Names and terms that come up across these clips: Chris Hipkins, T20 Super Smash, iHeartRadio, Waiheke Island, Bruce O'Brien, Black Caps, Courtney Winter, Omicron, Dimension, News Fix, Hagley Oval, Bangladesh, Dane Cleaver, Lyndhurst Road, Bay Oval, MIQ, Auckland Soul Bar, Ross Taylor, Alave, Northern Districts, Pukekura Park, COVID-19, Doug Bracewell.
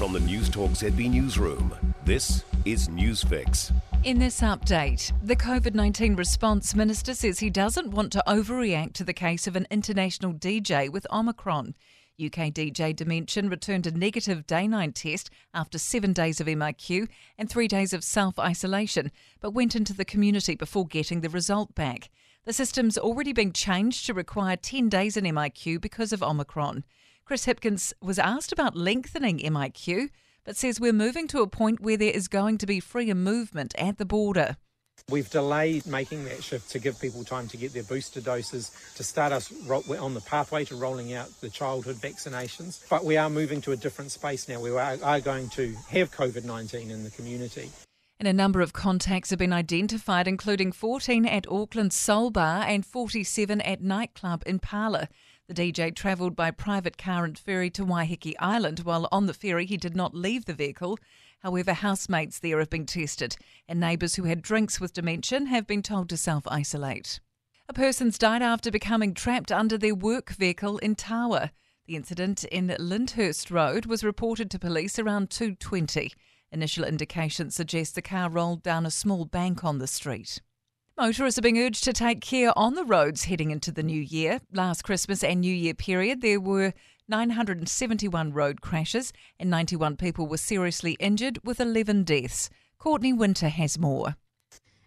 From the Newstalk ZB newsroom, this is News Fix. In this update, the COVID-19 response minister says he doesn't want to overreact to the case of an international DJ with Omicron. UK DJ Dimension returned a negative day 9 test after 7 days of MIQ and 3 days of self-isolation, but went into the community before getting the result back. The system's already been changed to require 10 days in MIQ because of Omicron. Chris Hipkins was asked about lengthening MIQ, but says we're moving to a point where there is going to be freer movement at the border. We've delayed making that shift to give people time to get their booster doses, to start us on the pathway to rolling out the childhood vaccinations. But we are moving to a different space now. We are going to have COVID-19 in the community. And a number of contacts have been identified, including 14 at Auckland Soul Bar and 47 at nightclub in Parla. The DJ travelled by private car and ferry to Waiheke Island. While on the ferry, he did not leave the vehicle. However, housemates there have been tested, and neighbours who had drinks with Dimension have been told to self-isolate. A person's died after becoming trapped under their work vehicle in Tawa. The incident in Lyndhurst Road was reported to police around 2:20. Initial indications suggest the car rolled down a small bank on the street. Motorists are being urged to take care on the roads heading into the new year. Last Christmas and New Year period, there were 971 road crashes and 91 people were seriously injured, with 11 deaths. Courtney Winter has more.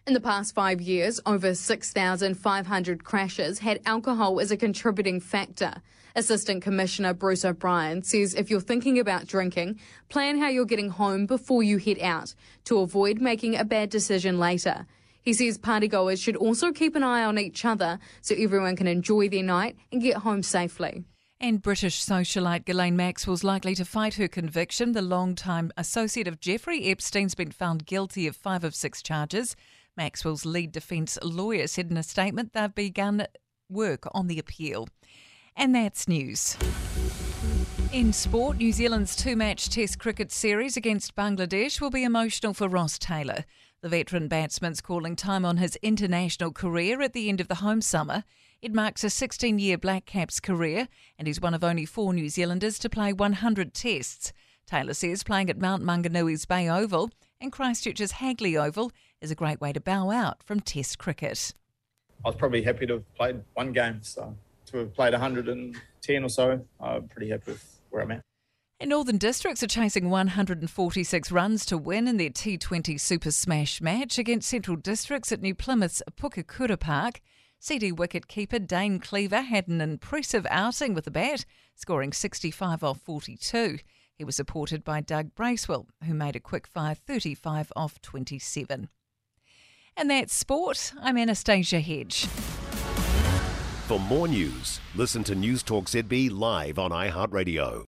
In the past 5 years, over 6,500 crashes had alcohol as a contributing factor. Assistant Commissioner Bruce O'Brien says if you're thinking about drinking, plan how you're getting home before you head out to avoid making a bad decision later. He says partygoers should also keep an eye on each other so everyone can enjoy their night and get home safely. And British socialite Ghislaine Maxwell's likely to fight her conviction. The long-time associate of Jeffrey Epstein's been found guilty of 5 of 6 charges. Maxwell's lead defence lawyer said in a statement they've begun work on the appeal. And that's news. In sport, New Zealand's 2-match Test cricket series against Bangladesh will be emotional for Ross Taylor. The veteran batsman's calling time on his international career at the end of the home summer. It marks a 16-year Black Caps career, and he's one of only 4 New Zealanders to play 100 tests. Taylor says playing at Mount Manganui's Bay Oval and Christchurch's Hagley Oval is a great way to bow out from Test cricket. I was probably happy to have played 1 game, so to have played 110 or so, I'm pretty happy with where I'm at. And Northern Districts are chasing 146 runs to win in their T20 Super Smash match against Central Districts at New Plymouth's Pukekura Park. CD wicketkeeper Dane Cleaver had an impressive outing with the bat, scoring 65 off 42. He was supported by Doug Bracewell, who made a quick fire 35 off 27. And that's sport. I'm Anastasia Hedge. For more news, listen to Newstalk ZB live on iHeartRadio.